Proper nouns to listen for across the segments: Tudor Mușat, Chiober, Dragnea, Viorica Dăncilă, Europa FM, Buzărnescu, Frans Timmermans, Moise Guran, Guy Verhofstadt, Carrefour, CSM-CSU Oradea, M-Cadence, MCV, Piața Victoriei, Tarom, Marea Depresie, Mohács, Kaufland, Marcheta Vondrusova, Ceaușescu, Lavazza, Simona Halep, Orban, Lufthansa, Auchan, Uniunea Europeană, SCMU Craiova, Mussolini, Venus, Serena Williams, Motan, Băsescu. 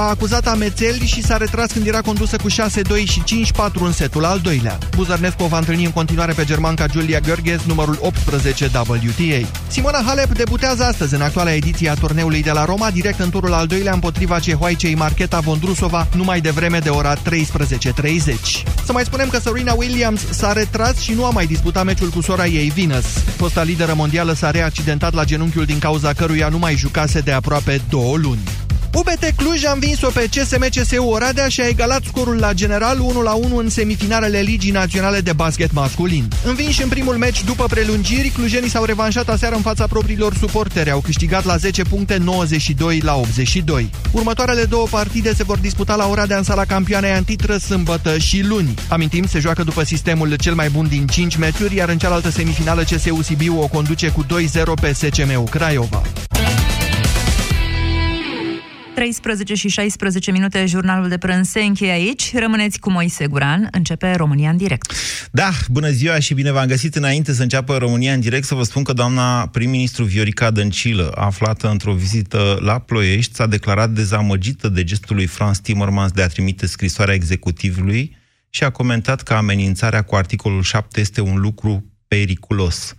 a acuzat amețeli și s-a retras când era condusă cu 6-2 și 5-4 în setul al doilea. Buzărnescu va întâlni în continuare pe germanca Julia Görges, numărul 18 WTA. Simona Halep debutează astăzi în actuala ediție a turneului de la Roma, direct în turul al doilea împotriva cehoaicei Marcheta Vondrusova, numai devreme de ora 13:30. Să mai spunem că Serena Williams s-a retras și nu a mai disputat meciul cu sora ei Venus. Fosta lideră mondială s-a reaccidentat la genunchiul din cauza căruia nu mai jucase de aproape 2 luni. UBT Cluj a învins-o pe CSM-CSU Oradea și a egalat scorul la general 1-1 în semifinalele Ligii Naționale de Basket Masculin. Învinși în primul meci după prelungiri, clujenii s-au revanșat aseară în fața propriilor suporteri, au câștigat la 10 puncte 92-82. Următoarele două partide se vor disputa la Oradea în sala campioanei antitră sâmbătă și luni. Amintim, se joacă după sistemul cel mai bun din 5 meciuri, iar în cealaltă semifinală CSU Sibiu o conduce cu 2-0 pe SCMU Craiova. 13 și 16 minute, jurnalul de prânz se încheie aici. Rămâneți cu Moise Guran, începe România în direct. Da, bună ziua și bine v-am găsit. Înainte să înceapă România în direct, să vă spun că doamna prim-ministru Viorica Dăncilă, aflată într-o vizită la Ploiești, s-a declarat dezamăgită de gestul lui Frans Timmermans de a trimite scrisoarea executivului și a comentat că amenințarea cu articolul 7 este un lucru periculos.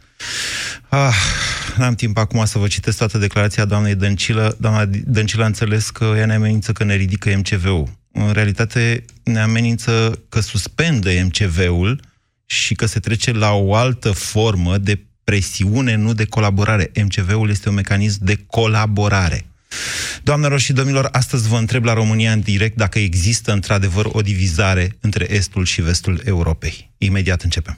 N-am timp acum să vă citesc toată declarația doamnei Dăncilă. Doamna Dăncilă a înțeles că ea ne amenință că ne ridică MCV-ul. În realitate ne amenință că suspendă MCV-ul și că se trece la o altă formă de presiune, nu de colaborare. MCV-ul este un mecanism de colaborare. Doamnelor și domnilor, astăzi vă întreb la România în direct dacă există într-adevăr o divizare între Estul și Vestul Europei. Imediat începem.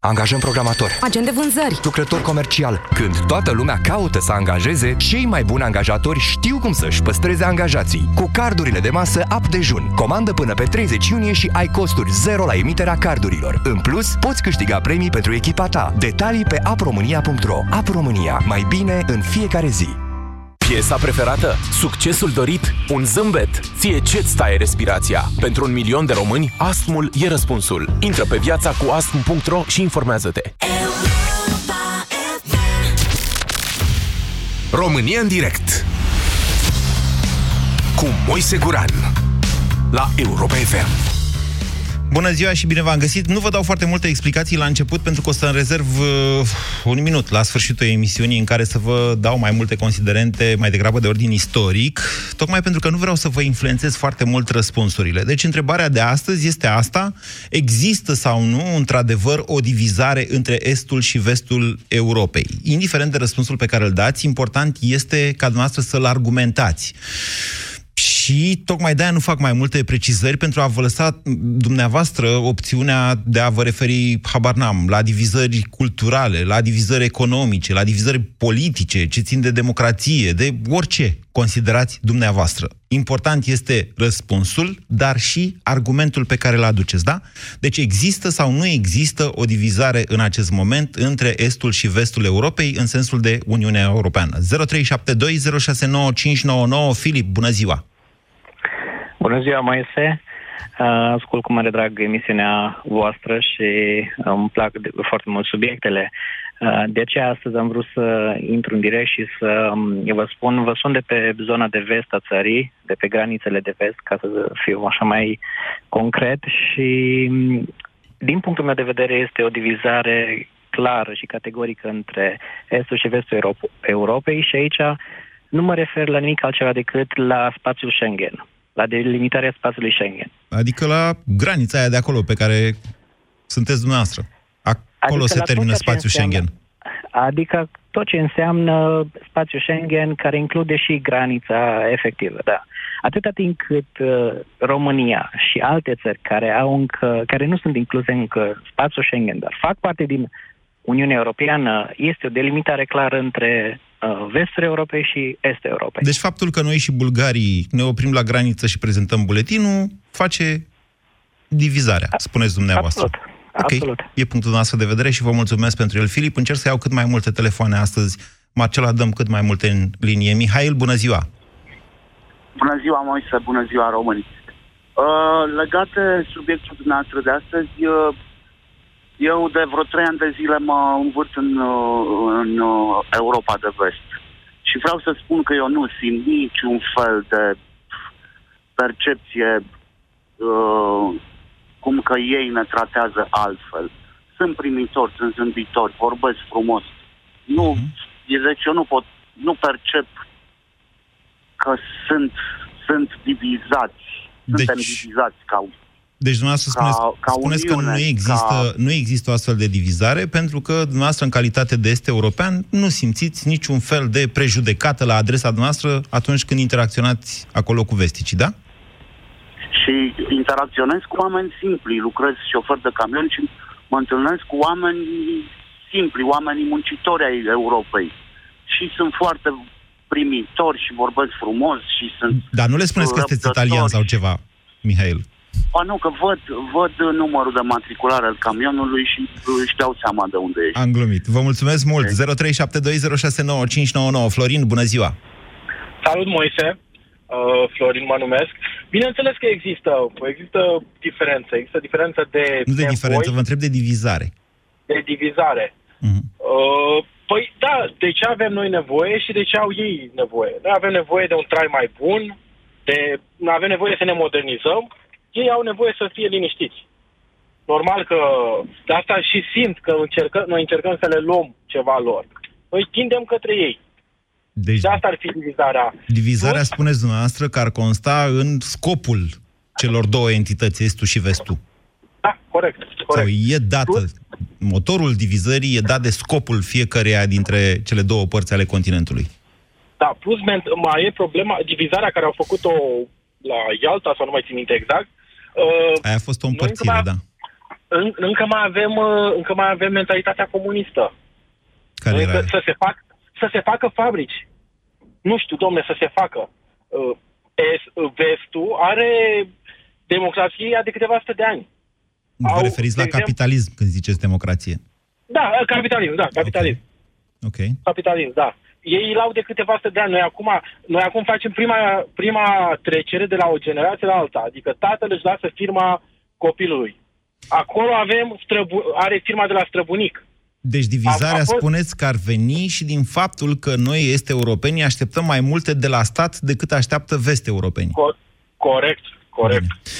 Angajăm programator, agent de vânzări, lucrător comercial. Când toată lumea caută să angajeze, cei mai buni angajatori știu cum să-și păstreze angajații. Cu cardurile de masă Up Dejun. Comandă până pe 30 iunie și ai costuri zero la emiterea cardurilor. În plus, poți câștiga premii pentru echipa ta. Detalii pe upromania.ro. Up România. Mai bine în fiecare zi. Piesa preferată? Succesul dorit? Un zâmbet? Ție ce-ți taie respirația? Pentru 1 milion de români, astmul e răspunsul. Intră pe viața cu astm.ro și informează-te. România în direct cu Moise Guran la Europa FM. Bună ziua și bine v-am găsit! Nu vă dau foarte multe explicații la început, pentru că o să îmi rezerv 1 minut la sfârșitul emisiunii în care să vă dau mai multe considerente, mai degrabă de ordin istoric, tocmai pentru că nu vreau să vă influențez foarte mult răspunsurile. Deci întrebarea de astăzi este asta: există sau nu, într-adevăr, o divizare între Estul și Vestul Europei? Indiferent de răspunsul pe care îl dați, important este ca dumneavoastră să-l argumentați. Și tocmai de-aia nu fac mai multe precizări, pentru a vă lăsa dumneavoastră opțiunea de a vă referi, habar n-am, la divizări culturale, la divizări economice, la divizări politice, ce țin de democrație, de orice considerați dumneavoastră. Important este răspunsul, dar și argumentul pe care îl aduceți, da? Deci există sau nu există o divizare în acest moment între Estul și Vestul Europei în sensul de Uniunea Europeană. 0372069599. Filip, bună ziua! Bună ziua, Moise! Ascult cu mare drag emisiunea voastră și îmi plac foarte mult subiectele. De aceea astăzi am vrut să intru în direct și să vă spun, vă sun de pe zona de vest a țării, de pe granițele de vest, ca să fiu așa mai concret, și din punctul meu de vedere este o divizare clară și categorică între Estul și Vestul Europei și aici nu mă refer la nimic altceva decât la spațiul Schengen, la delimitarea spațiului Schengen. Adică la granița aia de acolo pe care sunteți dumneavoastră. Acolo adică se termină spațiul Schengen. Adică tot ce înseamnă spațiul Schengen, care include și granița efectivă, da. Atâta timp cât România și alte țări care nu sunt incluse încă spațiul Schengen, dar fac parte din Uniunea Europeană, este o delimitare clară între vestul Europei și estul Europei. Deci faptul că noi și bulgarii ne oprim la graniță și prezentăm buletinul face divizarea, spuneți dumneavoastră. Absolut. Okay. Absolut. E punctul nostru de vedere și vă mulțumesc pentru el, Filip. Încerc să iau cât mai multe telefoane astăzi. Marcela, dăm cât mai multe în linie. Mihail, bună ziua! Bună ziua, Moise, bună ziua, români! Legat de subiectul dumneavoastră de astăzi, eu de vreo 3 ani de zile mă învârt în Europa de Vest. Și vreau să spun că eu nu simt niciun fel de percepție cum că ei ne tratează altfel. Sunt primitori, sunt zâmbitori, vorbesc frumos. Nu, deci eu nu percep că sunt divizați. Suntem divizați ca... Deci dumneavoastră spuneți Uniune, că nu există o astfel de divizare, pentru că dumneavoastră, în calitate de est-european, nu simțiți niciun fel de prejudecată la adresa dumneavoastră atunci când interacționați acolo cu vesticii, da? Și interacționez cu oameni simpli, lucrez șofer de camion și mă întâlnesc cu oameni simpli, oamenii muncitori ai Europei. Și sunt foarte primitori și vorbesc frumos și sunt... Dar nu le spuneți că sunteți italian sau ceva, Mihail? Ba nu, că văd numărul de matriculare al camionului și își dau seama de unde ești. Am glumit. Vă mulțumesc mult. 0372069599. Florin, bună ziua! Salut, Moise! Florin mă numesc. Bineînțeles că există diferențe. Există diferență de... Nu de diferență, vă întreb de divizare. De divizare. Păi da, de ce avem noi nevoie și de ce au ei nevoie? Noi avem nevoie de un trai mai bun, avem nevoie să ne modernizăm, ei au nevoie să fie liniștiți. Normal că de asta și simt că noi încercăm să le luăm ceva lor. Noi tindem către ei. Deci, de asta ar fi divizarea. Divizarea, spuneți dumneavoastră, că ar consta în scopul celor două entități, estul și vestul. Da, corect. Sau e dată, motorul divizării e dat de scopul fiecăreia dintre cele două părți ale continentului. Da, plus mai e problema, divizarea care au făcut-o la Ialta, sau nu mai țin minte exact. Aia a fost o împărțire, da. Încă mai avem mentalitatea comunistă. Care era? Să se facă fabrici. Nu știu, domne, să se facă. Vestul are democrația de câteva sute de ani. Vă referiți la capitalism când ziceți democrație? Da, capitalism, da, capitalism. Ok. Capitalism, da. Ei l-au de câteva sute de ani. Noi acum facem prima trecere de la o generație la alta. Adică tatăl își lasă firma copilului. Acolo are firma de la străbunic. Deci divizarea, spuneți, că ar veni și din faptul că noi, est-europeni, așteptăm mai multe de la stat decât așteaptă vest-europeni. Corect.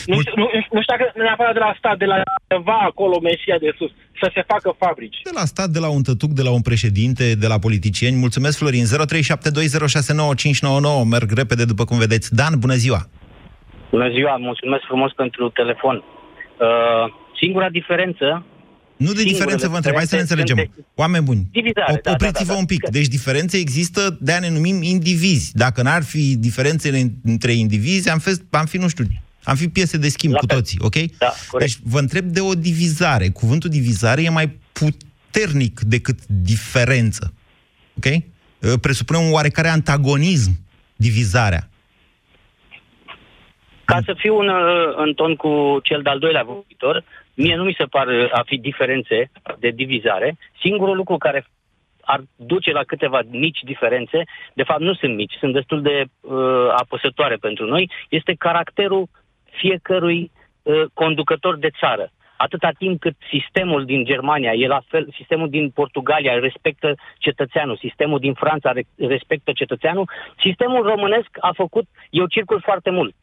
Nu știu dacă neapărat de la stat, de la ceva acolo, Mesia de sus, să se facă fabrici. De la stat, de la un tătuc, de la un președinte, de la politicieni. Mulțumesc, Florin. 0372069599. Merg repede, după cum vedeți. Dan, bună ziua! Bună ziua, mulțumesc frumos pentru telefon. Singura diferență... Nu de diferență, vă întreb, hai să ne înțelegem. Oameni buni, opriți-vă un pic. Deci diferențe există, de-aia ne numim indivizi. Dacă n-ar fi diferențele între indivizi, am fi piese de schimb cu toții, ok? Da, corect. Deci vă întreb de o divizare. Cuvântul divizare e mai puternic decât diferență, ok? Presupune un oarecare antagonism, divizarea. Ca să fiu în ton cu cel de-al doilea vorbitor, mie nu mi se par a fi diferențe de divizare. Singurul lucru care ar duce la câteva mici diferențe, de fapt nu sunt mici, sunt destul de apăsătoare pentru noi, este caracterul fiecărui conducător de țară. Atâta timp cât sistemul din Germania e la fel, sistemul din Portugalia respectă cetățeanul, sistemul din Franța respectă cetățeanul, sistemul românesc a făcut, eu circul foarte mult.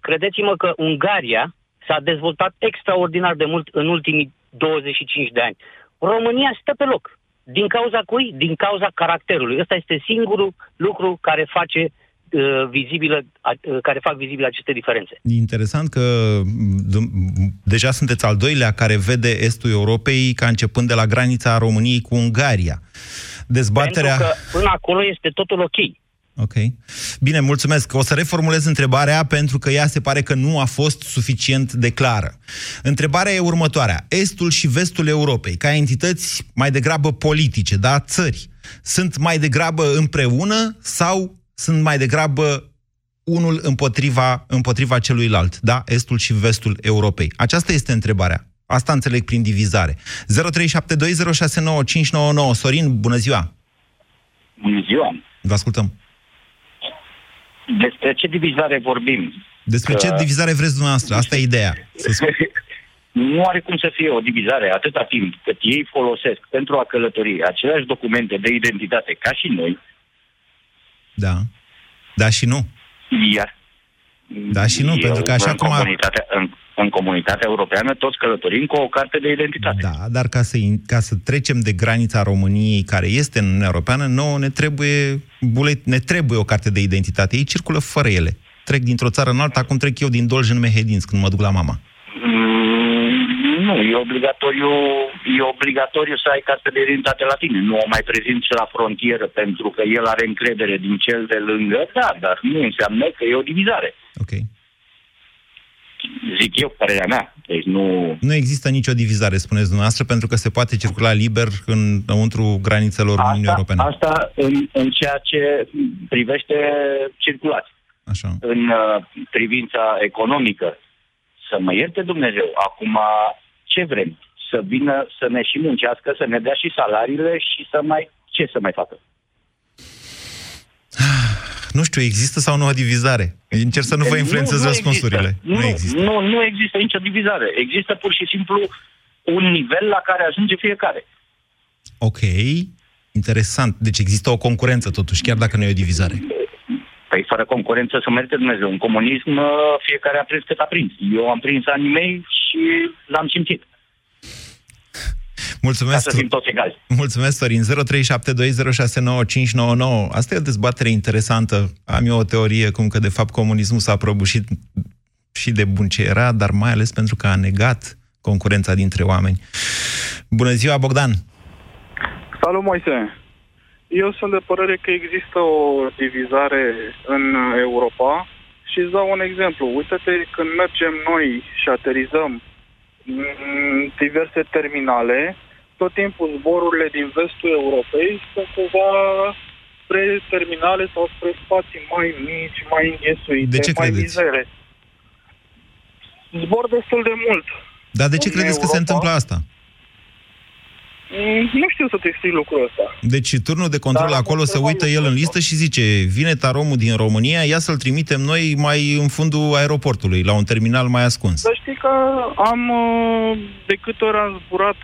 Credeți-mă că Ungaria s-a dezvoltat extraordinar de mult în ultimii 25 de ani. România stă pe loc. Din cauza cui? Din cauza caracterului. Ăsta este singurul lucru care face vizibile aceste diferențe. Interesant că deja sunteți al doilea care vede estul Europei ca începând de la granița României cu Ungaria. Dezbaterea... Pentru că până acolo este totul ok. Ok. Bine, mulțumesc. O să reformulez întrebarea pentru că ea se pare că nu a fost suficient de clară. Întrebarea e următoarea. Estul și vestul Europei, ca entități mai degrabă politice, da, țări, sunt mai degrabă împreună sau sunt mai degrabă unul împotriva celuilalt, da? Estul și vestul Europei. Aceasta este întrebarea. Asta înțeleg prin divizare. 0372069599. Sorin, bună ziua! Bună ziua! Vă ascultăm. Despre ce divizare vorbim? Despre ce divizare vreți dumneavoastră? Asta e ideea. Nu are cum să fie o divizare atâta timp cât ei folosesc pentru a călători aceleași documente de identitate ca și noi. Da. Da și nu. Iar. Da și nu, pentru că așa cum în comunitatea europeană toți călătorim cu o carte de identitate. Da, dar ca să trecem de granița României, care este în Uniunea Europeană, nouă ne trebuie o carte de identitate. Ei circulă fără ele. Trec dintr-o țară în alta, acum trec eu din Dolj în Mehedinți când mă duc la mama. Nu, e obligatoriu să ai carte de identitate la tine. Nu o mai prezinți la frontieră pentru că el are încredere din cel de lângă, da, dar nu înseamnă că e o divizare. Ok. Zic eu, părerea mea. Deci nu există nicio divizare, spuneți dumneavoastră, pentru că se poate circula liber înăuntru granițelor Uniunii Europene. Asta în ceea ce privește circulația. Așa. În privința economică, să mă ierte Dumnezeu, acum ce vrem? Să vină să ne și muncească, să ne dea și salariile și să mai... ce să mai facă? Nu știu, există sau nu o divizare? Încerc să nu vă influențez răspunsurile. Nu există nicio divizare. Există pur și simplu un nivel la care ajunge fiecare. Ok, interesant. Deci există o concurență totuși, chiar dacă nu e o divizare. Păi fără concurență să merge Dumnezeu. În comunism fiecare a prins cât a prins. Eu am prins anii mei și l-am simțit. Mulțumesc. Mulțumesc, Sorin. 0372069599. Asta e o dezbatere interesantă. Am eu o teorie cum că de fapt comunismul s-a prăbușit și de bun ce era, dar mai ales pentru că a negat concurența dintre oameni. Bună ziua, Bogdan! Salut, Moise! Eu sunt de părere că există o divizare în Europa și îți dau un exemplu. Uite-te, când mergem noi și aterizăm în diverse terminale, tot timpul zborurile din vestul Europei sunt cumva spre terminale sau spre spații mai mici, mai înghesuite, mai mizere. Zbor destul de mult. Dar de ce credeți că se întâmplă asta? Nu știu să te explic lucrul ăsta. Deci turnul de control acolo se uită el în listă și zice: vine taromul din România, ia să-l trimitem noi mai în fundul aeroportului, la un terminal mai ascuns. Să știi că de câte ori am zburat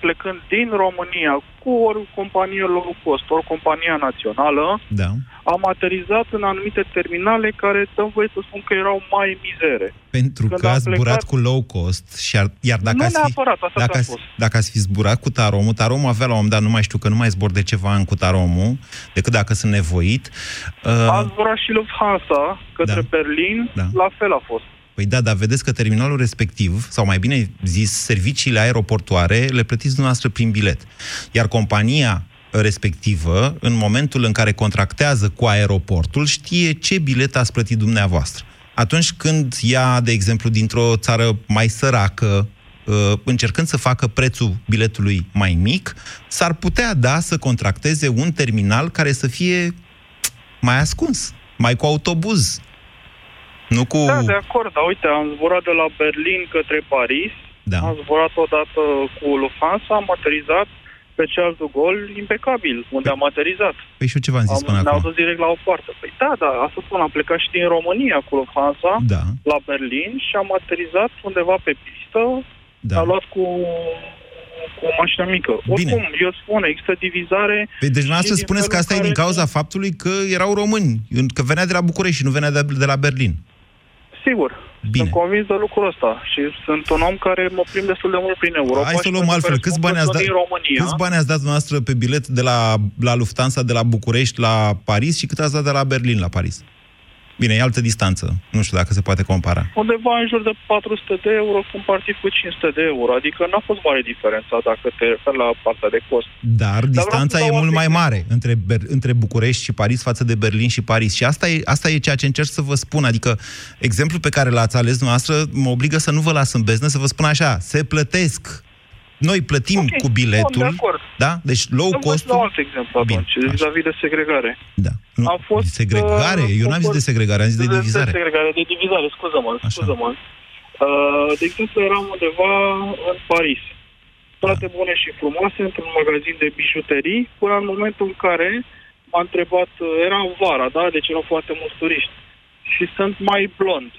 plecând din România cu ori companie low cost, ori compania națională, da, am aterizat în anumite terminale care, dăm voie să spun că erau mai mizere. Pentru că ați zburat cu low cost și iar dacă ați fi zburat cu taromul, taromul avea la un moment dat, nu mai știu că nu mai zbor de ceva an cu taromul, decât dacă sunt nevoit. Am zburat și Lufthansa către Berlin, la fel a fost. Păi da, dar vedeți că terminalul respectiv, sau mai bine zis, serviciile aeroportoare, le plătiți dumneavoastră prin bilet. Iar compania respectivă, în momentul în care contractează cu aeroportul, știe ce bilet ați plătit dumneavoastră. Atunci când ia, de exemplu, dintr-o țară mai săracă, încercând să facă prețul biletului mai mic, s-ar putea, da, să contracteze un terminal care să fie mai ascuns, mai cu autobuz. Da, de acord, dar uite, am zburat de la Berlin către Paris, am zburat odată cu Lufthansa, am aterizat pe Charles de Gaulle, impecabil, unde am aterizat. Păi și eu ce v-am zis până acum? Ne-au dus direct la o poartă. Păi da, asta spun, am plecat și din România cu Lufthansa, la Berlin și am aterizat undeva pe pistă, am luat cu o mașină mică. Bine. Oricum, eu spun, există divizare... Păi, deci dumneavoastră spuneți că asta e din cauza faptului că erau români, că venea de la București și nu venea de la Berlin. Sigur. Bine. Sunt convins de lucrul ăsta și sunt un om care mă plimb destul de mult prin Europa. Hai să luăm altfel. Câți bani ați dat dumneavoastră pe bilet de la Lufthansa de la București la Paris și cât ați dat de la Berlin la Paris? Bine, e altă distanță. Nu știu dacă se poate compara. Undeva în jur de 400 de euro compartiv cu 500 de euro. Adică n-a fost mare diferența dacă te referi la partea de cost. Dar distanța e mult mai mare între București și Paris față de Berlin și Paris. Și asta e ceea ce încerc să vă spun. Adică exemplul pe care l-ați ales dumneavoastră mă obligă să nu vă las în beznă, să vă spun așa. Se plătesc Noi plătim cu biletul, da? Deci low cost. Un alt exemplu atunci, vis-a-vis de segregare. Da. Nu, am fost segregare, eu n-am zis de segregare, am zis de divizare. De divizare, scuză-mă. De exemplu, eram undeva în Paris. Toate bune și frumoase, într-un magazin de bijuterii, până în momentul în care m-a întrebat, era vara, da? Deci erau foarte mulți turiști. Și sunt mai blond,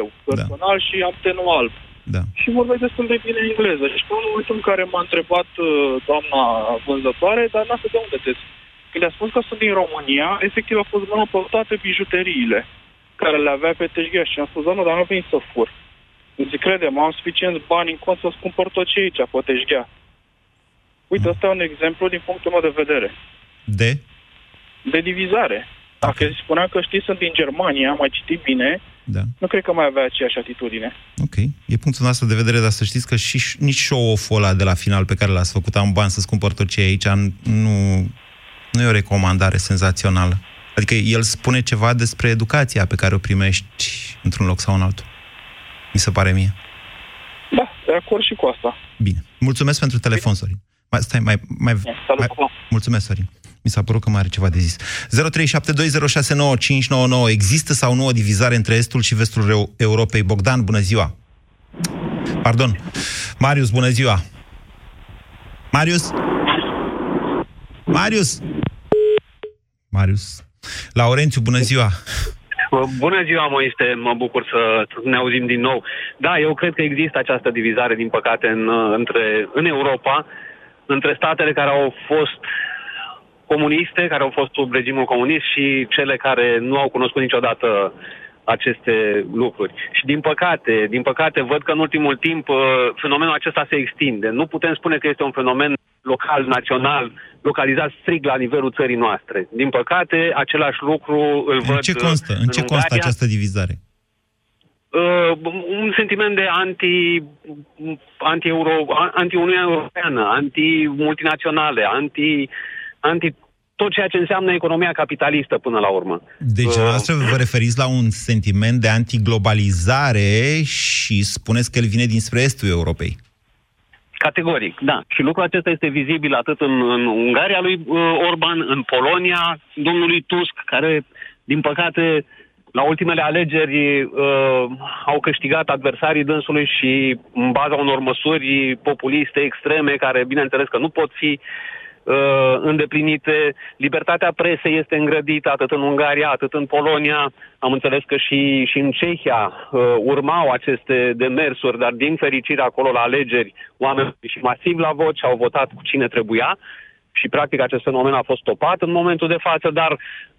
eu, personal, și am tenul alb. Da. Și vorbesc destul de bine engleză. Și pe un momentul în care m-a întrebat doamna vânzătoare, dar n-asă de unde te-ți? Când le-a spus că sunt din România, efectiv a fost mână pe toate bijuteriile care le avea pe teșghea. Și am spus, doamna, dar nu vin să fur. Zic, crede-mă, am suficient bani în cont să-ți cumpăr tot ce e aici, pe teșghea. Uite, ăsta e un exemplu din punctul meu de vedere. De divizare. Dacă spunea că, știi, sunt din Germania, am mai citit bine... Da. Nu cred că mai avea aceeași atitudine. Ok, e punctul nostru de vedere, dar să știți că și nici show-off-ul ăla de la final pe care l-ați făcut, am bani să-ți cumpăr tot ce e aici, nu e o recomandare senzațională. Adică el spune ceva despre educația pe care o primești într-un loc sau în altul. Mi se pare mie. Da, de acord și cu asta. Bine, mulțumesc pentru telefon, Sorin. Mulțumesc, Sorin. Mi s-a părut că mai are ceva de zis. 0372069599. Există sau nu o divizare între estul și vestul Europei? Bogdan, bună ziua! Pardon. Marius, bună ziua! Marius. Laurențiu, bună ziua! Bună ziua, Moise, mă bucur să ne auzim din nou. Da, eu cred că există această divizare, din păcate, în Europa, între statele care au fost comuniste, care au fost sub regimul comunist, și cele care nu au cunoscut niciodată aceste lucruri. Și din păcate, văd că în ultimul timp fenomenul acesta se extinde. Nu putem spune că este un fenomen local, național, localizat strict la nivelul țării noastre. Din păcate, același lucru îl văd. În ce constă această divizare? Un sentiment de anti-Uniunea Europeană, anti-multinaționale, anti tot ceea ce înseamnă economia capitalistă până la urmă. Deci, vă referiți la un sentiment de antiglobalizare și spuneți că el vine dinspre estul Europei. Categoric, da. Și lucrul acesta este vizibil atât în Ungaria lui Orban, în Polonia, domnului Tusk, care, din păcate, la ultimele alegeri au câștigat adversarii dânsului și în baza unor măsuri populiste extreme, care, bineînțeles, că nu pot fi îndeplinite. Libertatea presei este îngrădită atât în Ungaria, atât în Polonia. Am înțeles că și în Cehia urmau aceste demersuri, dar din fericire acolo la alegeri oamenii și masiv la voci au votat cu cine trebuia și practic acest fenomen a fost stopat în momentul de față, dar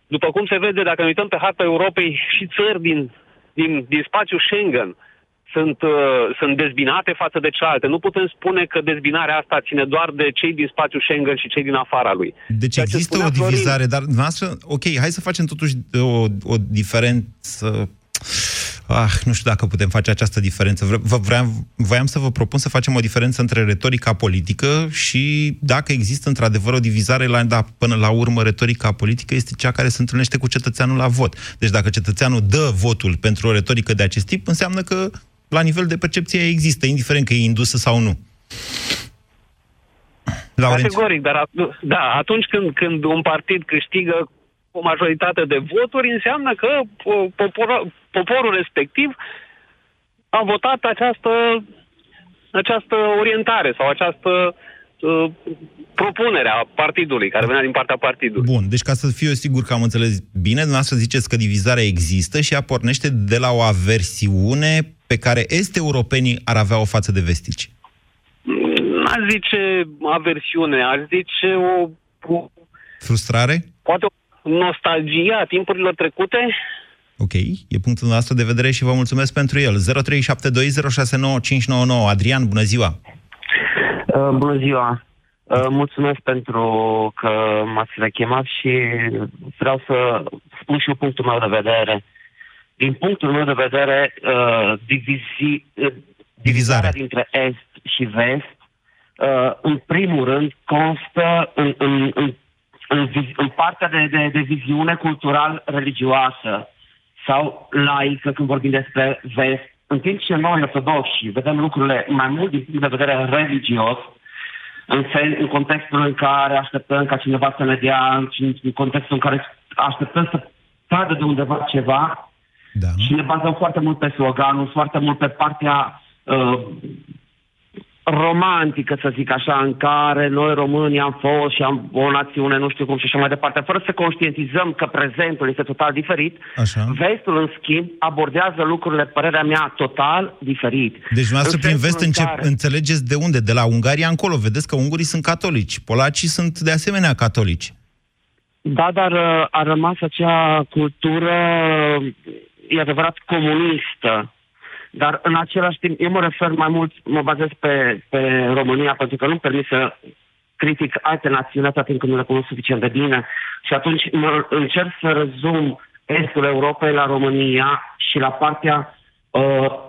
după cum se vede, dacă ne uităm pe harta Europei, și țări din spațiul Schengen sunt dezbinate față de cealaltă. Nu putem spune că dezbinarea asta ține doar de cei din spațiul Schengen și cei din afara lui. Deci există o divizare, dar noastră, ok, hai să facem totuși o diferență. Nu știu dacă putem face această diferență. Voiam să vă propun să facem o diferență între retorica politică și dacă există într-adevăr o divizare, până la urmă retorica politică este cea care se întâlnește cu cetățeanul la vot. Deci dacă cetățeanul dă votul pentru o retorică de acest tip, înseamnă că la nivel de percepție există, indiferent că e indusă sau nu. Laurențiu. Categoric, dar atunci când un partid câștigă o majoritate de voturi, înseamnă că poporul respectiv a votat această orientare sau această propunere a partidului, care venea din partea partidului. Bun, deci ca să fiu sigur că am înțeles bine, dumneavoastră ziceți că divizarea există și ea pornește de la o aversiune pe care est-europenii ar avea o față de vestici. N-aș zice aversiune, aș zice o frustrare? Poate o nostalgia timpurilor trecute. Ok, e punctul nostru de vedere și vă mulțumesc pentru el. 0372069599. Adrian, bună ziua! Bună ziua! Mulțumesc pentru că m-ați rechemat și vreau să spun și eu punctul meu de vedere. Din punctul meu de vedere, divizarea dintre est și vest, în primul rând, constă în partea de viziune cultural-religioasă sau laică, când vorbim despre vest, în timp ce noi ortodoxi vedem lucrurile mai mult din punct de vedere religios, în contextul în care așteptăm ca cineva să ne dea, în contextul în care așteptăm să cadă de undeva ceva, da. Și ne bazăm foarte mult pe sloganul, foarte mult pe partea romantică, să zic așa, în care noi românii am fost și am o națiune, nu știu cum și așa mai departe, fără să conștientizăm că prezentul este total diferit. Așa. Vestul, în schimb, abordează lucrurile, părerea mea, total diferit. Deci, dumneavoastră, prin vest înțelegeți de unde? De la Ungaria încolo. Vedeți că ungurii sunt catolici, polacii sunt de asemenea catolici. Da, dar a rămas acea cultură, e adevărat, comunistă. Dar în același timp, eu mă refer mai mult, mă bazez pe România, pentru că nu-mi permit să critic alte națiuni atât timp când nu le cunosc suficient de bine. Și atunci încerc să rezum estul Europei la România și la partea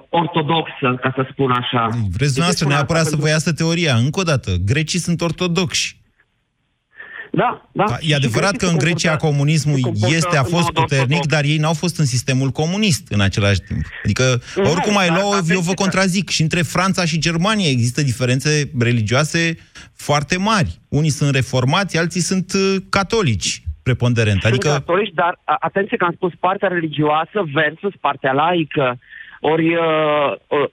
ortodoxă, ca să spun așa. Vreți dumneavoastră neapărat să vă iasă teoria. Încă o dată, grecii sunt ortodoxi. Da, da. E adevărat că în Grecia comunismul a fost puternic, dar ei n-au fost în sistemul comunist în același timp. Adică, oricum ai lua, eu vă contrazic. Și între Franța și Germania există diferențe religioase foarte mari. Unii sunt reformați, alții sunt catolici, preponderent. Adică... Sunt catolici, dar atenție că am spus partea religioasă versus partea laică. Ori,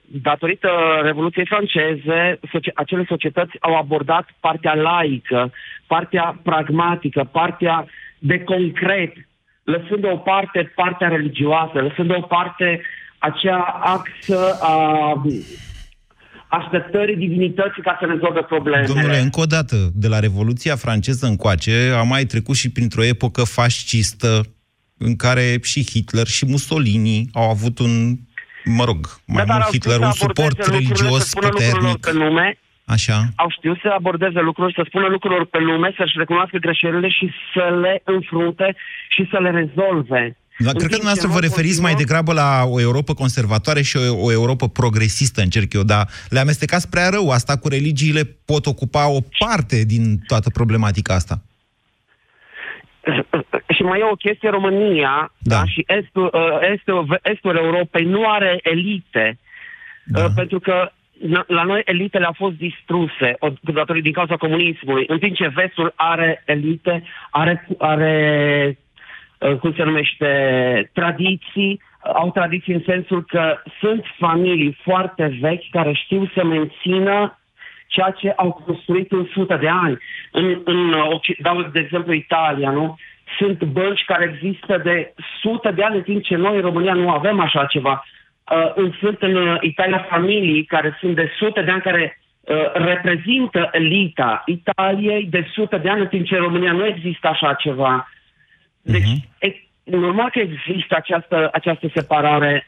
datorită Revoluției franceze, acele societăți au abordat partea laică, partea pragmatică, partea de concret, lăsând o parte partea religioasă, lăsând o parte acea axă a așteptării divinității ca să rezolve problemele. Domnule, încă o dată, de la Revoluția franceză încoace, a mai trecut și printr-o epocă fascistă în care și Hitler și Mussolini au avut un... Mă rog, mai mult Hitler, un suport religios puternic. Așa. Au știut să abordeze lucruri, să spună lucrurilor pe lume, să-și recunoască greșelile și să le înfrunte și să le rezolve. Dar cred că dumneavoastră vă referiți mai degrabă la o Europa conservatoare și o Europa progresistă, încerc eu, dar le amestecați prea rău. Asta cu religiile pot ocupa o parte din toată problematica asta. Și mai e o chestie, România, da. Da, și estul Europei nu are elite, da. Pentru că la noi elitele au fost distruse din cauza comunismului, în timp ce vestul are elite, are cum se numește, tradiții, au tradiții în sensul că sunt familii foarte vechi care știu să mențină ceea ce au construit în 100 de ani. Dau de exemplu Italia, nu? Sunt bănci care există de 100 de ani, în timp ce noi în România nu avem așa ceva. Sunt în Italia familii care sunt de 100 de ani, care reprezintă elita Italiei de 100 de ani, în timp ce în România nu există așa ceva. Deci, normal că există această separare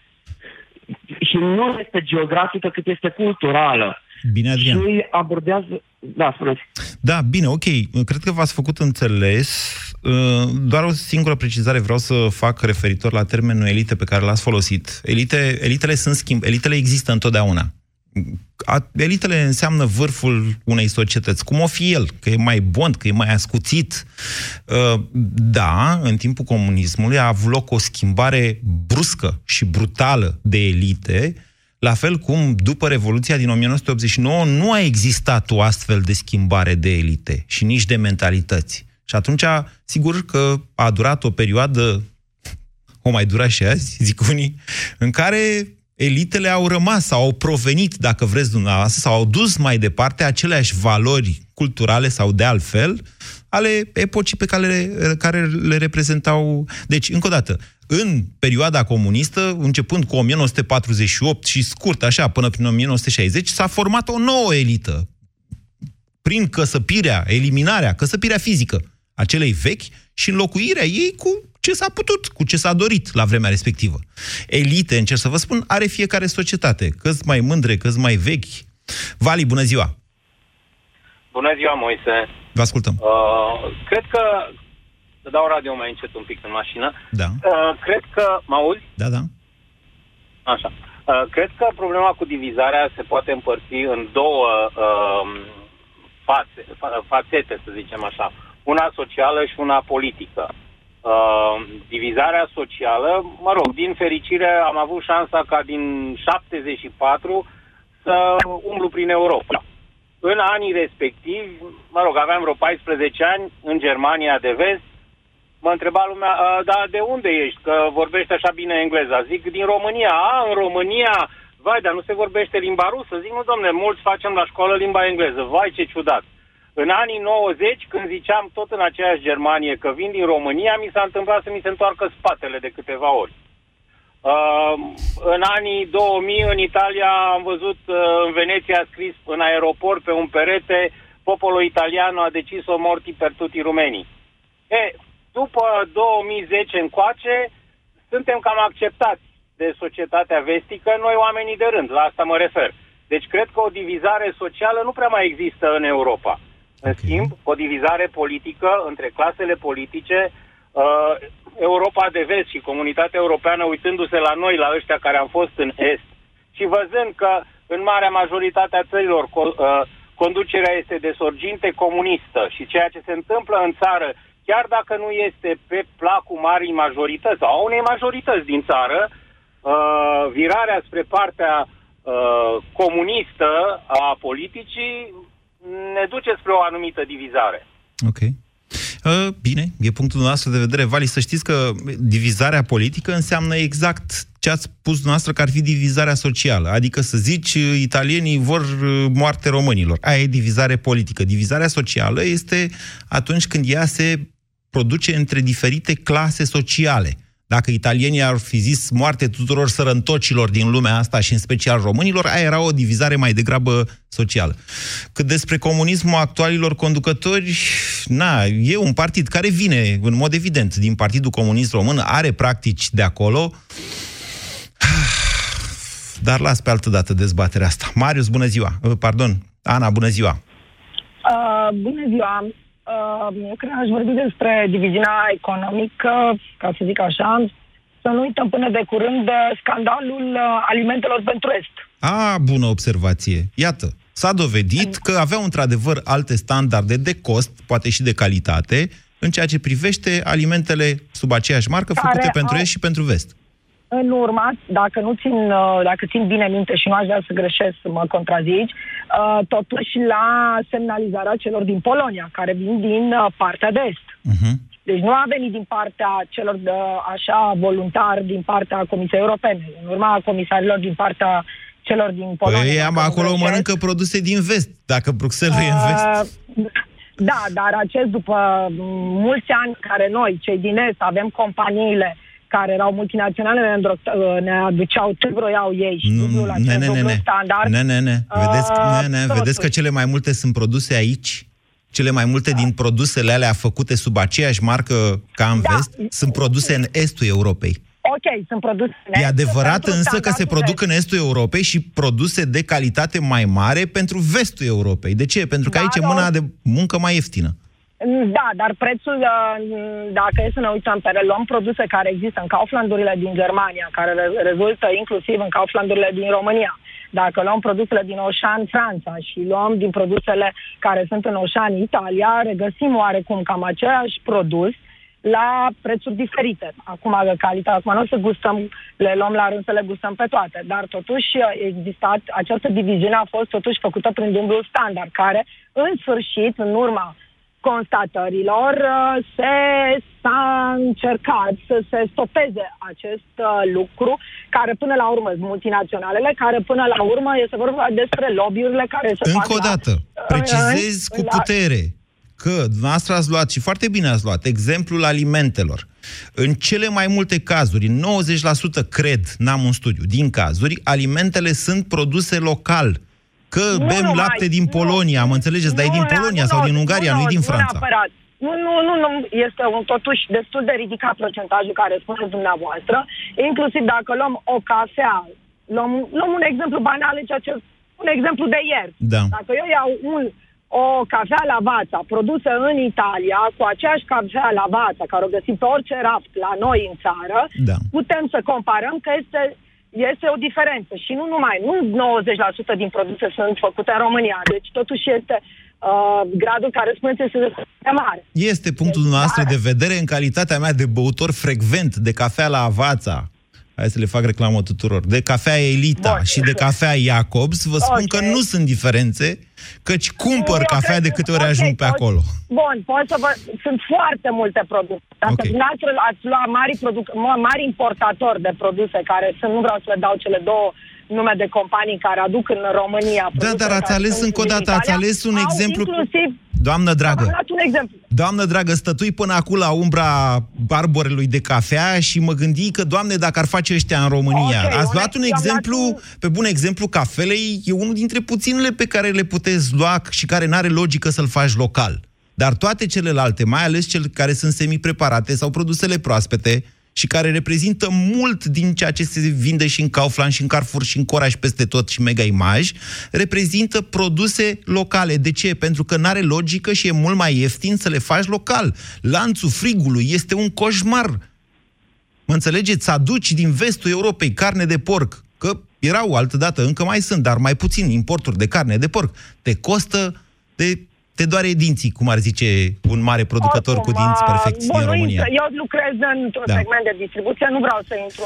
și nu este geografică cât este culturală. Bine, Adrian. Și abordează... Da, spuneți. Da, bine, ok. Cred că v-ați făcut înțeles. Doar o singură precizare vreau să fac referitor la termenul elite pe care l-ați folosit. Elitele există întotdeauna. Elitele înseamnă vârful unei societăți, cum o fi el, că e mai bond, că e mai ascuțit. Da, în timpul comunismului a avut loc o schimbare bruscă și brutală de elite, la fel cum după Revoluția din 1989 nu a existat o astfel de schimbare de elite și nici de mentalități. Și atunci, sigur că a durat o perioadă, o mai dura și azi, zic unii, în care elitele au rămas sau au provenit, dacă vreți dumneavoastră, sau au dus mai departe aceleași valori culturale sau de altfel ale epocii pe care le reprezentau. Deci, încă o dată, în perioada comunistă, începând cu 1948 și scurt așa până prin 1960, s-a format o nouă elită prin eliminarea, căsăpirea fizică a celei vechi și înlocuirea ei cu ce s-a putut, cu ce s-a dorit la vremea respectivă. Elite, încerc să vă spun, are fiecare societate, că-s mai mândre, că-s mai vechi. Vali, bună ziua! Bună ziua, Moise! Vă ascultăm! Cred că... Să dau radio mai încet un pic în mașină. Da. Cred că... Mă auzi? Da, da. Așa. Cred că problema cu divizarea se poate împărți în două fațete, să zicem așa. Una socială și una politică. Divizarea socială, mă rog, din fericire am avut șansa ca din 1974 să umblu prin Europa. în anii respectivi, mă rog, aveam vreo 14 ani, în Germania de vest, mă întreba lumea, dar de unde ești, că vorbești așa bine engleza? Zic, din România. A, în România, vai, dar nu se vorbește limba rusă? Zic, nu, domne, mulți facem la școală limba engleză, vai, ce ciudat. În anii 90, când ziceam tot în aceeași Germanie că vin din România, mi s-a întâmplat să mi se întoarcă spatele de câteva ori. În anii 2000, în Italia, am văzut în Veneția scris în aeroport pe un perete, popolo italiano a deciso morti per tutti rumenii. După 2010 încoace, suntem cam acceptați de societatea vestică, noi oamenii de rând, la asta mă refer. Deci cred că o divizare socială nu prea mai există în Europa. În schimb, o divizare politică între clasele politice, Europa de vest și comunitatea europeană, uitându-se la noi, la ăștia care am fost în est, și văzând că în marea majoritate a țărilor conducerea este de sorginte comunistă și ceea ce se întâmplă în țară, chiar dacă nu este pe placul marii majorități sau a unei majorități din țară, virarea spre partea comunistă a politicii ne duce spre o anumită divizare. Ok. Bine, e punctul nostru de vedere. Vali, să știți că divizarea politică înseamnă exact ce ați spus dumneavoastră că ar fi divizarea socială. Adică să zici, italienii vor moarte românilor. Aia e divizare politică. Divizarea socială este atunci când ea se produce între diferite clase sociale. Dacă italienii ar fi zis moarte tuturor sărăntocilor din lumea asta și în special românilor, aia era o divizare mai degrabă socială. Cât despre comunismul actualilor conducători, e un partid care vine, în mod evident, din Partidul Comunist Român, are practici de acolo, dar las pe altă dată dezbaterea asta. Marius, bună ziua! Ana, bună ziua! Bună ziua! Eu cred că aș vorbi despre diviziunea economică, ca să zic așa, să nu uităm până de curând de scandalul alimentelor pentru Est. Bună observație. Iată, s-a dovedit că aveau într-adevăr alte standarde de cost, poate și de calitate, în ceea ce privește alimentele sub aceeași marcă, făcute pentru Est și pentru Vest. În urma, dacă țin bine minte și nu aș vrea să greșesc, să mă contrazici, totuși la semnalizarea celor din Polonia, care vin din partea de Est. Deci nu a venit din partea celor așa voluntari din partea Comisiei Europene, în urma comisarilor din partea celor din Polonia. Păi, acolo mănâncă produse din Vest, dacă Bruxelles e în Vest. Da, dar după mulți ani care noi, cei din Est, avem companiile care erau multinaționale, ne aduceau, ce vroiau ei și nu la ce standard. Vedeți că cele mai multe sunt produse aici? Cele mai multe din produsele alea făcute sub aceeași marcă ca în Vest sunt produse în Estul Europei. Ok, sunt produse în Est. E adevărat însă că se produc în Estul Europei și produse de calitate mai mare pentru Vestul Europei. De ce? Pentru că aici e mâna de muncă mai ieftină. Da, dar prețul, dacă e să ne uităm, luăm produse care există în Kauflandurile din Germania, care rezultă inclusiv în Kauflandurile din România. Dacă luăm produsele din Auchan, Franța, și luăm din produsele care sunt în Auchan, Italia, regăsim oarecum cam aceeași produs la prețuri diferite. Acum nu o să gustăm, le luăm la rând să le gustăm pe toate, dar totuși această diviziune a fost totuși făcută prin umbrul standard, care în sfârșit, în urma constatărilor, s-a încercat să se stopeze acest lucru, care până la urmă sunt multinaționalele, care până la urmă este vorba despre lobby-urile care se fac. Încă o dată, precizez cu putere că dumneavoastră ați luat, și foarte bine ați luat, exemplul alimentelor. În cele mai multe cazuri, în 90%, cred, n-am un studiu, din cazuri, alimentele sunt produse local. Bem lapte din Polonia, mă înțelegeți, dar e din Polonia sau din Ungaria, nu e din Franța. Nu, este totuși destul de ridicat procentajul care spuneți dumneavoastră, inclusiv dacă luăm o cafea, luăm un exemplu banal, un exemplu de ieri. Da. Dacă eu iau o cafea Lavazza produsă în Italia, cu aceeași cafea Lavazza care o găsim pe orice raft la noi în țară, putem să comparăm că este o diferență și nu 90% din produse sunt făcute în România. Deci totuși este gradul care spuneți este mare. Este punctul dumneavoastră de vedere. În calitatea mea de băutor frecvent de cafea Lavazza, hai să le fac reclamă tuturor, de cafea Elita Bun. Și de cafea Jacobs, vă spun că nu sunt diferențe, căci cumpăr cafea de câte ori ajung pe acolo. Bun, sunt foarte multe produse. Dacă dumneavoastră ați lua mari importatori de produse, care sunt, nu vreau să le dau cele două nume de companii care aduc în România. Da, dar ați ales încă o dată, ați ales un exemplu. Doamnă dragă, stătui până acum la umbra arborelui de cafea și mă gândi că, Doamne, dacă ar face ăștia în România. Ați luat un exemplu, pe bun exemplu, cafelei e unul dintre puținele pe care le puteți lua și care n-are logică să-l faci local. Dar toate celelalte, mai ales cele care sunt semi-preparate sau produsele proaspete și care reprezintă mult din ceea ce se vinde și în Kaufland, și în Carrefour, și în Cora, și peste tot, și Mega Image, reprezintă produse locale. De ce? Pentru că n-are logică și e mult mai ieftin să le faci local. Lanțul frigului este un coșmar. Mă înțelegeți? Aduci din vestul Europei carne de porc, că erau altădată, încă mai sunt, dar mai puțin importuri de carne de porc. Te costă de... Te doare dinții, cum ar zice un mare producător cu dinți perfecți din România. Eu lucrez într-un segment de distribuție, nu vreau să intru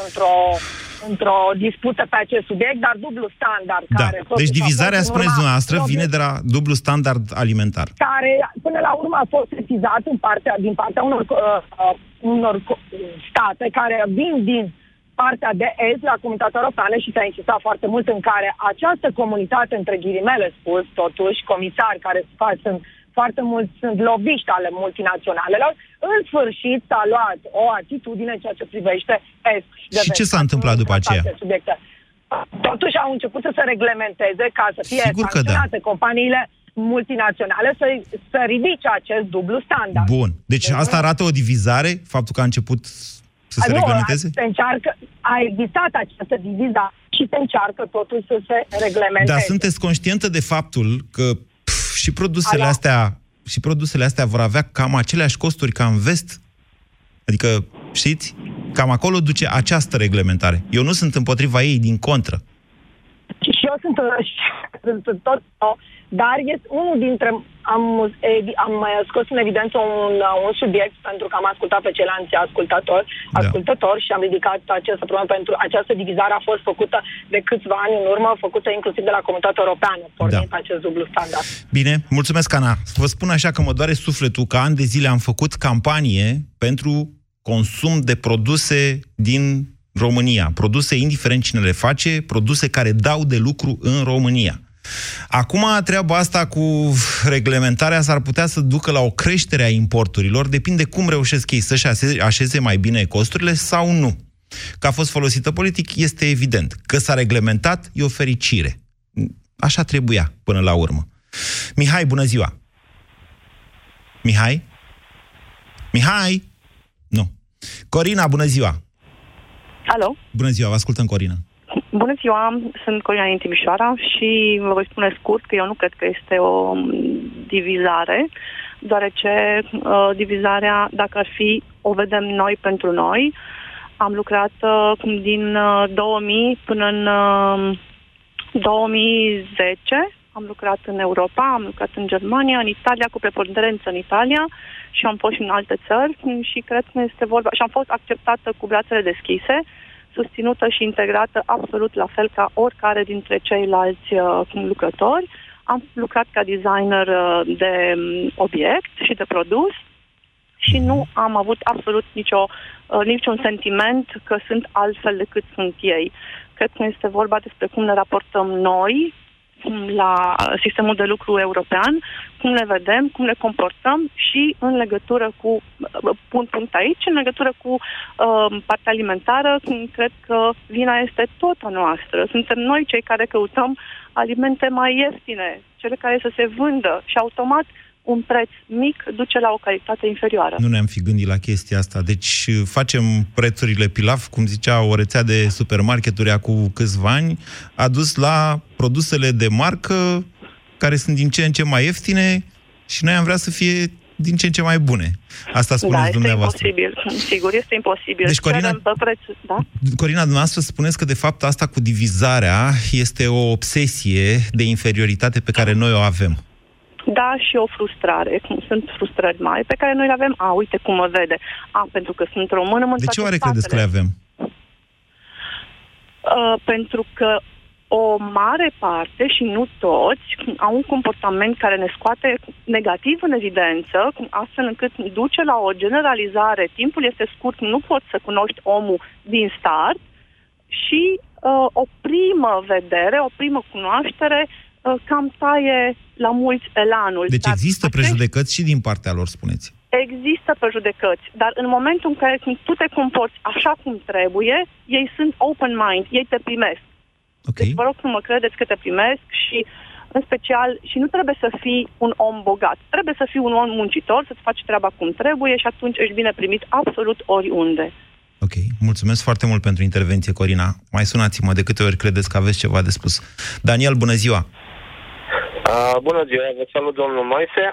într-o dispută pe acest subiect, dar dublu standard. Care deci divizarea, spuneți dumneavoastră, vine de la dublu standard alimentar. Care, până la urmă, a fost sesizat din partea unor state care vin din partea de est la Comunitatea Europeană și s-a insistat foarte mult în care această comunitate, între ghilimele spus, totuși, comisari care sunt foarte mulți, sunt lobiști ale multinaționalelor, în sfârșit s-a luat o atitudine în ceea ce privește est. Și ce s-a întâmplat după aceea? Totuși au început să se reglementeze ca să fie sancționate companiile multinaționale să ridice acest dublu standard. Bun. Deci asta arată o divizare, faptul că a început... A existat această divizare și se încearcă totul să se reglementeze. Dar sunteți conștientă de faptul că și produsele astea vor avea cam aceleași costuri ca în vest? Adică, știți? Cam acolo duce această reglementare. Eu nu sunt împotriva ei, din contră. Și eu sunt tot... Dar este unul dintre... Am scos în evidență un subiect, pentru că am ascultat pe ceilalți ascultători și am ridicat această problemă, pentru această divizare a fost făcută de câțiva ani în urmă, făcută inclusiv de la Comunitatea Europeană, pornind pe acest dublu standard. Bine, mulțumesc, Ana. Vă spun așa că mă doare sufletul că ani de zile am făcut campanie pentru consum de produse din România. Produse, indiferent cine le face, produse care dau de lucru în România. Acum, treaba asta cu reglementarea s-ar putea să ducă la o creștere a importurilor, depinde cum reușesc ei să-și așeze mai bine costurile sau nu. Că a fost folosită politic, este evident. Că s-a reglementat, e o fericire. Așa trebuia, până la urmă. Mihai, bună ziua! Mihai? Mihai? Nu. Corina, bună ziua! Alo? Bună ziua, vă ascultăm, Corina. Bună ziua, sunt Corina din Timișoara și vă voi spune scurt că eu nu cred că este o divizare, deoarece divizarea, dacă ar fi, o vedem noi pentru noi. Am lucrat din 2000 până în 2010, am lucrat în Europa, am lucrat în Germania, în Italia, cu preponderență în Italia și am fost și în alte țări și cred că este vorba și am fost acceptată cu brațele deschise, susținută și integrată absolut la fel ca oricare dintre ceilalți lucrători. Am lucrat ca designer de obiect și de produs și nu am avut absolut niciun sentiment că sunt altfel decât sunt ei. Cred că este vorba despre cum ne raportăm noi la sistemul de lucru european, cum ne vedem, cum ne comportăm și în legătură cu, pun punct aici, în legătură cu partea alimentară, cred că vina este tot a noastră. Suntem noi cei care căutăm alimente mai ieftine, cele care să se vândă și automat un preț mic duce la o calitate inferioară. Nu ne-am fi gândit la chestia asta. Deci facem prețurile pilaf, cum zicea o rețea de supermarketuri acum câțiva ani, a dus la produsele de marcă care sunt din ce în ce mai ieftine și noi am vrea să fie din ce în ce mai bune. Asta spuneți dumneavoastră. Este imposibil. Sigur, este imposibil. Deci, Corina, dumneavoastră spuneți că, de fapt, asta cu divizarea este o obsesie de inferioritate pe care noi o avem. Da, și o frustrare. Sunt frustrări mari pe care noi le avem. A, uite cum mă vede. A, pentru că sunt română, mă întoarce spatele. De ce oare credeți că le avem? pentru că o mare parte, și nu toți, au un comportament care ne scoate negativ în evidență, astfel încât duce la o generalizare. Timpul este scurt, nu poți să cunoști omul din start și o primă vedere, o primă cunoaștere cam taie la mulți elanul. Deci există prejudecăți și din partea lor, spuneți. Există prejudecăți, dar în momentul în care tu te comporți așa cum trebuie, ei sunt open mind, ei te primesc. Okay. Deci vă rog să mă credeți că te primesc și, în special, și nu trebuie să fii un om bogat. Trebuie să fii un om muncitor, să-ți faci treaba cum trebuie și atunci ești bine primit absolut oriunde. Ok. Mulțumesc foarte mult pentru intervenție, Corina. Mai sunați-mă de câte ori credeți că aveți ceva de spus. Daniel, bună ziua! Bună ziua! Vă salut, domnul Moise.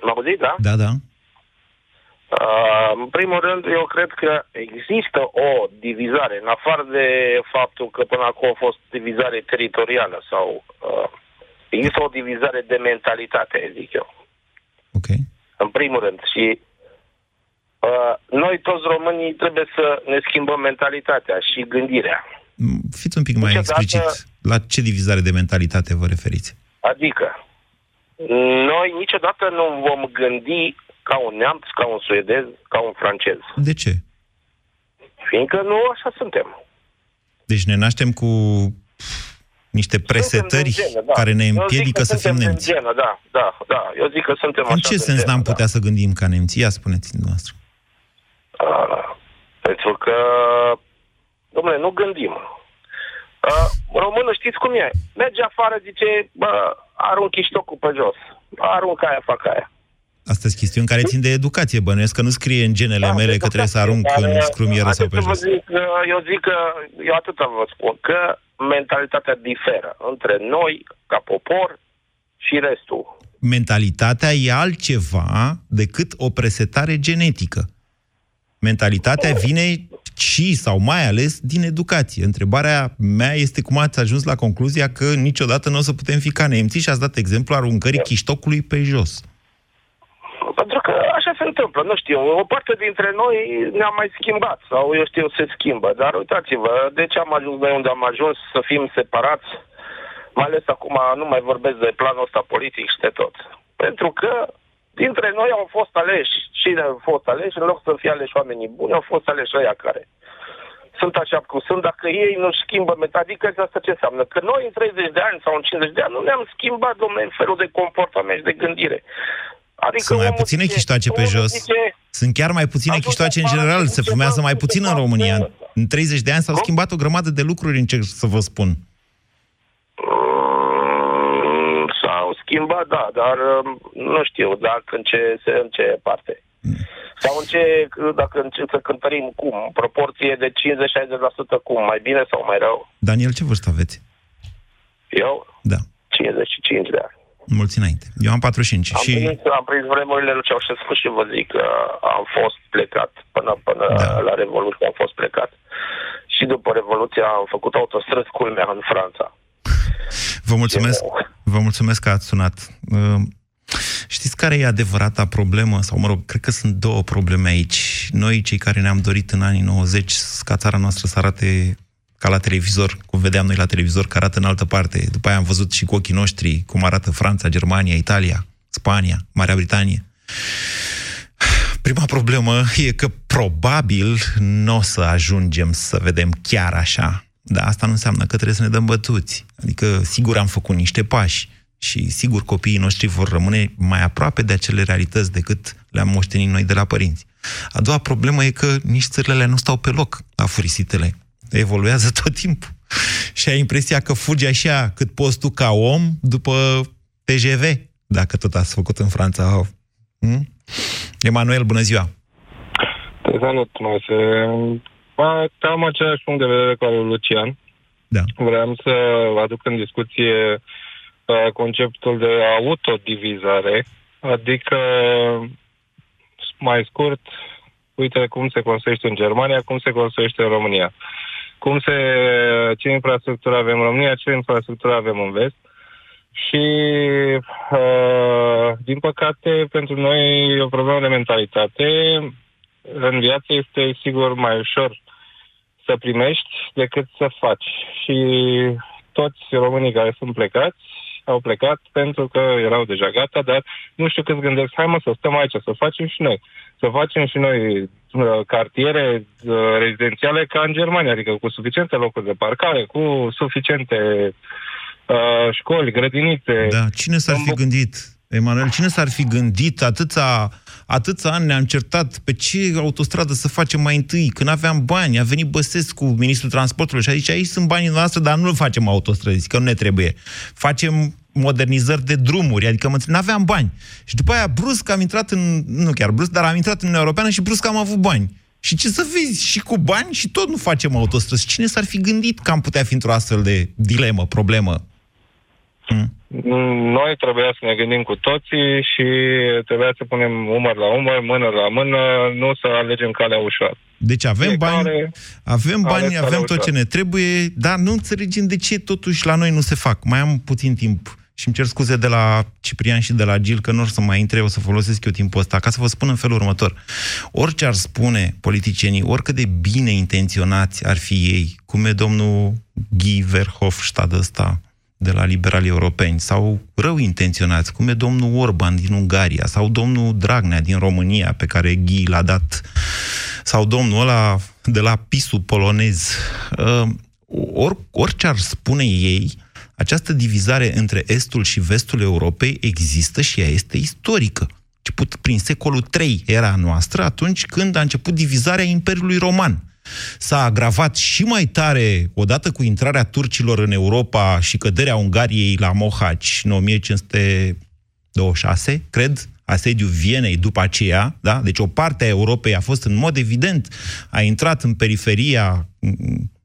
M-au zis, da? Da, da. În primul rând, eu cred că există o divizare, în afară de faptul că până acum a fost divizare teritorială sau există o divizare de mentalitate, zic eu. Ok. În primul rând. Și noi toți românii trebuie să ne schimbăm mentalitatea și gândirea. Fiți un pic mai explicit. La ce divizare de mentalitate vă referiți? Adică, noi niciodată nu vom gândi ca un neamț, ca un suedez, ca un francez. De ce? Fiindcă nu așa suntem. Deci ne naștem cu niște presetări genă, da, care ne împiedică să fim nemți. Genă, da, da, da. Eu zic că suntem așa. În ce sens n-am putea să gândim ca nemții? Ia spuneți dumneavoastră. Pentru că, domnule, nu gândim. Românul știți cum e. Merge afară, zice, bă, arunc ștocul pe jos. Arunc aia, fac aia. Astea sunt chestiuni care țin de educație, bănuiesc că nu scrie în genele mele că trebuie să arunc în scrumieră sau pe jos. Eu zic că, eu atâta vă spun, că mentalitatea diferă între noi, ca popor, și restul. Mentalitatea e altceva decât o presetare genetică. Mentalitatea vine și, sau mai ales, din educație. Întrebarea mea este cum ați ajuns la concluzia că niciodată nu o să putem fi ca nemții și ați dat exemplu aruncării chiștocului pe jos. Pentru că așa se întâmplă, nu știu, o parte dintre noi ne-a mai schimbat, sau eu știu, se schimbă, dar uitați-vă, de ce am ajuns noi unde am ajuns să fim separați, mai ales acum nu mai vorbesc de planul ăsta politic și de tot. Pentru că dintre noi au fost aleși, cine au fost aleși, în loc să fie aleși oamenii buni, au fost aleși ăia care sunt așa cum sunt, dacă ei nu schimbă metodica, asta ce înseamnă? Că noi în 30 de ani sau în 50 de ani nu ne-am schimbat, domnule, felul de comportament și de gândire. Adică sunt mai puține chiștoace pe jos. Sunt chiar mai puține chiștoace în general. Se fumează mai puțin în România. În 30 de ani s-au schimbat o grămadă de lucruri, încerc să vă spun. S-au schimbat, da, dar nu știu dacă în ce parte. Sau în ce, dacă încep să cântărim cum? În proporție de 50-60% cum? Mai bine sau mai rău? Daniel, ce vârstă aveți? Eu? Da. 55 de ani. Mulți înainte. Eu am 45. Am prins vremurile lui Ceaușescu și vă zic că am fost plecat până la Revoluție, am fost plecat. Și după Revoluție am făcut autostrăzi, culmea, în Franța. Vă mulțumesc. Vă mulțumesc că ați sunat. Știți care e adevărata problemă? Sau mă rog, cred că sunt două probleme aici. Noi, cei care ne-am dorit în anii 90 ca țara noastră să arate ca la televizor, cum vedeam noi la televizor, că arată în altă parte. După aia am văzut și cu ochii noștri cum arată Franța, Germania, Italia, Spania, Marea Britanie. Prima problemă e că probabil nu o să ajungem să vedem chiar așa. Dar asta nu înseamnă că trebuie să ne dăm bătuți. Adică, sigur, am făcut niște pași și, sigur, copiii noștri vor rămâne mai aproape de acele realități decât le-am moștenit noi de la părinți. A doua problemă e că nici țările nu stau pe loc afurisitele. Evoluează tot timpul. Și ai impresia că fugi așa cât poți tu ca om după TGV, dacă tot ați făcut în Franța. Emanuel, bună ziua! Salut, Moise! Am același punct de vedere ca Lucian. Da. Vreau să aduc în discuție conceptul de autodivizare, adică, mai scurt, uite cum se construiește în Germania, cum se construiește în România. Ce infrastructură avem în România, ce infrastructură avem în vest. Și, din păcate, pentru noi e o problemă de mentalitate. În viață este, sigur, mai ușor să primești decât să faci. Și toți românii care sunt plecați au plecat pentru că erau deja gata, dar nu știu câți gândesc, hai mă să stăm aici, să facem și noi. Să facem și noi cartiere rezidențiale ca în Germania, adică cu suficiente locuri de parcare, cu suficiente școli, grădinițe. Da, cine s-ar fi gândit, Emanuel, cine s-ar fi gândit atâția ani ne-am certat pe ce autostradă să facem mai întâi, când aveam bani, a venit Băsescu, ministrul transportului, și a zis, aici sunt banii noastre, dar nu facem autostrăzi, că nu ne trebuie. Facem modernizări de drumuri, adică n-aveam bani. Și după aia brusc am intrat am intrat în Uniunea Europeană și brusc am avut bani. Și ce să vezi, și cu bani și tot nu facem autostrăzi. Cine s-ar fi gândit că am putea fi într-o astfel de dilemă, problemă? Noi trebuia să ne gândim cu toții și trebuia să punem umăr la umăr, mână la mână, nu să alegem calea ușoară. Deci avem bani, avem tot ce ne trebuie, dar nu înțelegem de ce totuși la noi nu se fac. Mai am puțin timp și îmi cer scuze de la Ciprian și de la Gil că nu o să mai intre, o să folosesc eu timpul ăsta, ca să vă spun în felul următor. Orice ar spune politicienii, oricât de bine intenționați ar fi ei, cum e domnul Guy Verhofstadt ăsta, de la liberali europeni, sau rău intenționați, cum e domnul Orban din Ungaria, sau domnul Dragnea din România, pe care Ghi l-a dat, sau domnul ăla de la PIS-ul polonez. Orice ar spune ei, această divizare între estul și vestul Europei există și ea este istorică. Început prin secolul III era noastră, atunci când a început divizarea Imperiului Roman. S-a agravat și mai tare odată cu intrarea turcilor în Europa și căderea Ungariei la Mohács în 1526, cred, asediul Vienei după aceea, da? Deci o parte a Europei a fost în mod evident, a intrat în periferia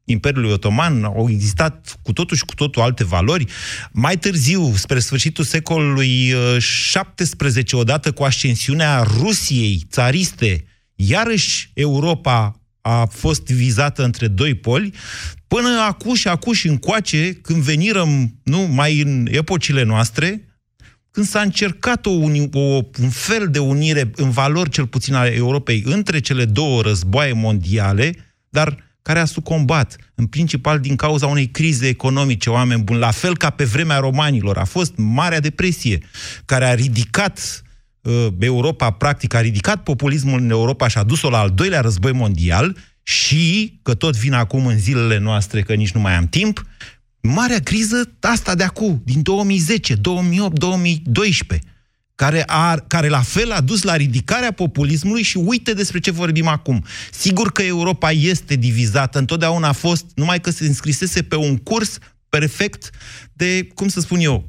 Imperiului Otoman, au existat cu totul și cu totul alte valori. Mai târziu, spre sfârșitul secolului XVII, odată cu ascensiunea Rusiei țariste, iarăși Europa a fost divizată între doi poli, până acuși încoace, când venirăm, mai în epocile noastre, când s-a încercat un fel de unire în valori cel puțin ale Europei între cele două războaie mondiale, dar care a sucombat, în principal din cauza unei crize economice, oameni buni, la fel ca pe vremea romanilor. A fost Marea Depresie, care a ridicat Europa, practic, a ridicat populismul în Europa și a dus-o la al doilea război mondial și, că tot vin acum în zilele noastre, că nici nu mai am timp, marea criză asta de acum, din 2010, 2008, 2012, care la fel a dus la ridicarea populismului și uite despre ce vorbim acum. Sigur că Europa este divizată, întotdeauna a fost, numai că se înscrisese pe un curs perfect de,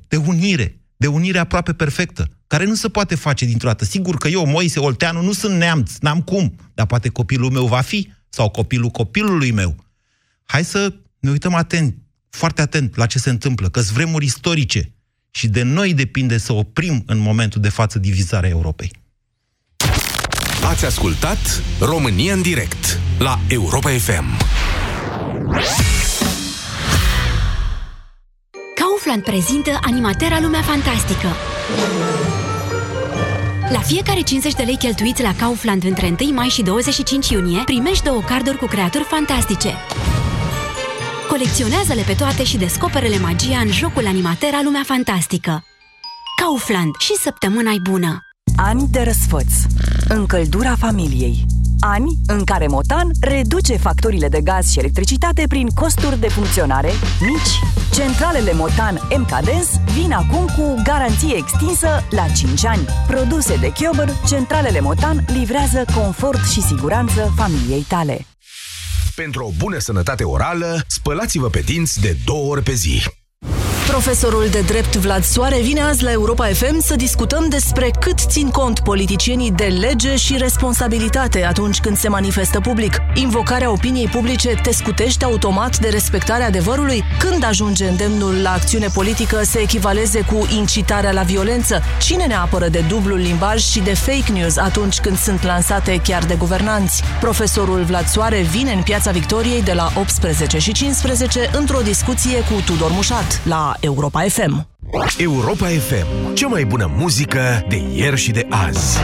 de unire. De unire aproape perfectă, care nu se poate face dintr-o dată. Sigur că eu, Moise Olteanu, nu sunt neamț, n-am cum, dar poate copilul meu va fi, sau copilul copilului meu. Hai să ne uităm atent, foarte atent la ce se întâmplă, că-s vremuri istorice și de noi depinde să oprim în momentul de față divizarea Europei. Ați ascultat România în direct la Europa FM. Kaufland prezintă Animatera Lumea Fantastică. La fiecare 50 de lei cheltuiți la Kaufland între 1 mai și 25 iunie, primești 2 carduri cu creaturi fantastice. Colecționează-le pe toate și descoperă-le magia în jocul Animatera Lumea Fantastică. Kaufland, și săptămâna-i bună! Ani de răsfăț. În căldura familiei. Ani în care Motan reduce factorile de gaz și electricitate prin costuri de funcționare mici. Centralele Motan M-Cadence vin acum cu garanție extinsă la 5 ani. Produse de Chiober, centralele Motan livrează confort și siguranță familiei tale. Pentru o bună sănătate orală, spălați-vă pe dinți de 2 ori pe zi. Profesorul de drept Vlad Soare vine azi la Europa FM să discutăm despre cât țin cont politicienii de lege și responsabilitate atunci când se manifestă public. Invocarea opiniei publice te scutește automat de respectarea adevărului? Când ajunge îndemnul la acțiune politică să echivaleze cu incitarea la violență? Cine ne apără de dublul limbaj și de fake news atunci când sunt lansate chiar de guvernanți? Profesorul Vlad Soare vine în Piața Victoriei de la 18:15 într-o discuție cu Tudor Mușat la Europa FM. Europa FM, cea mai bună muzică de ieri și de azi.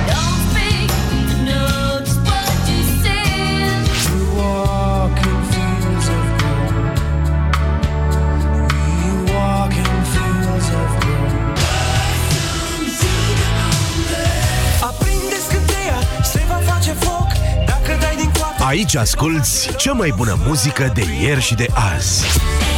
Aici asculți cea mai bună muzică de ieri și de azi.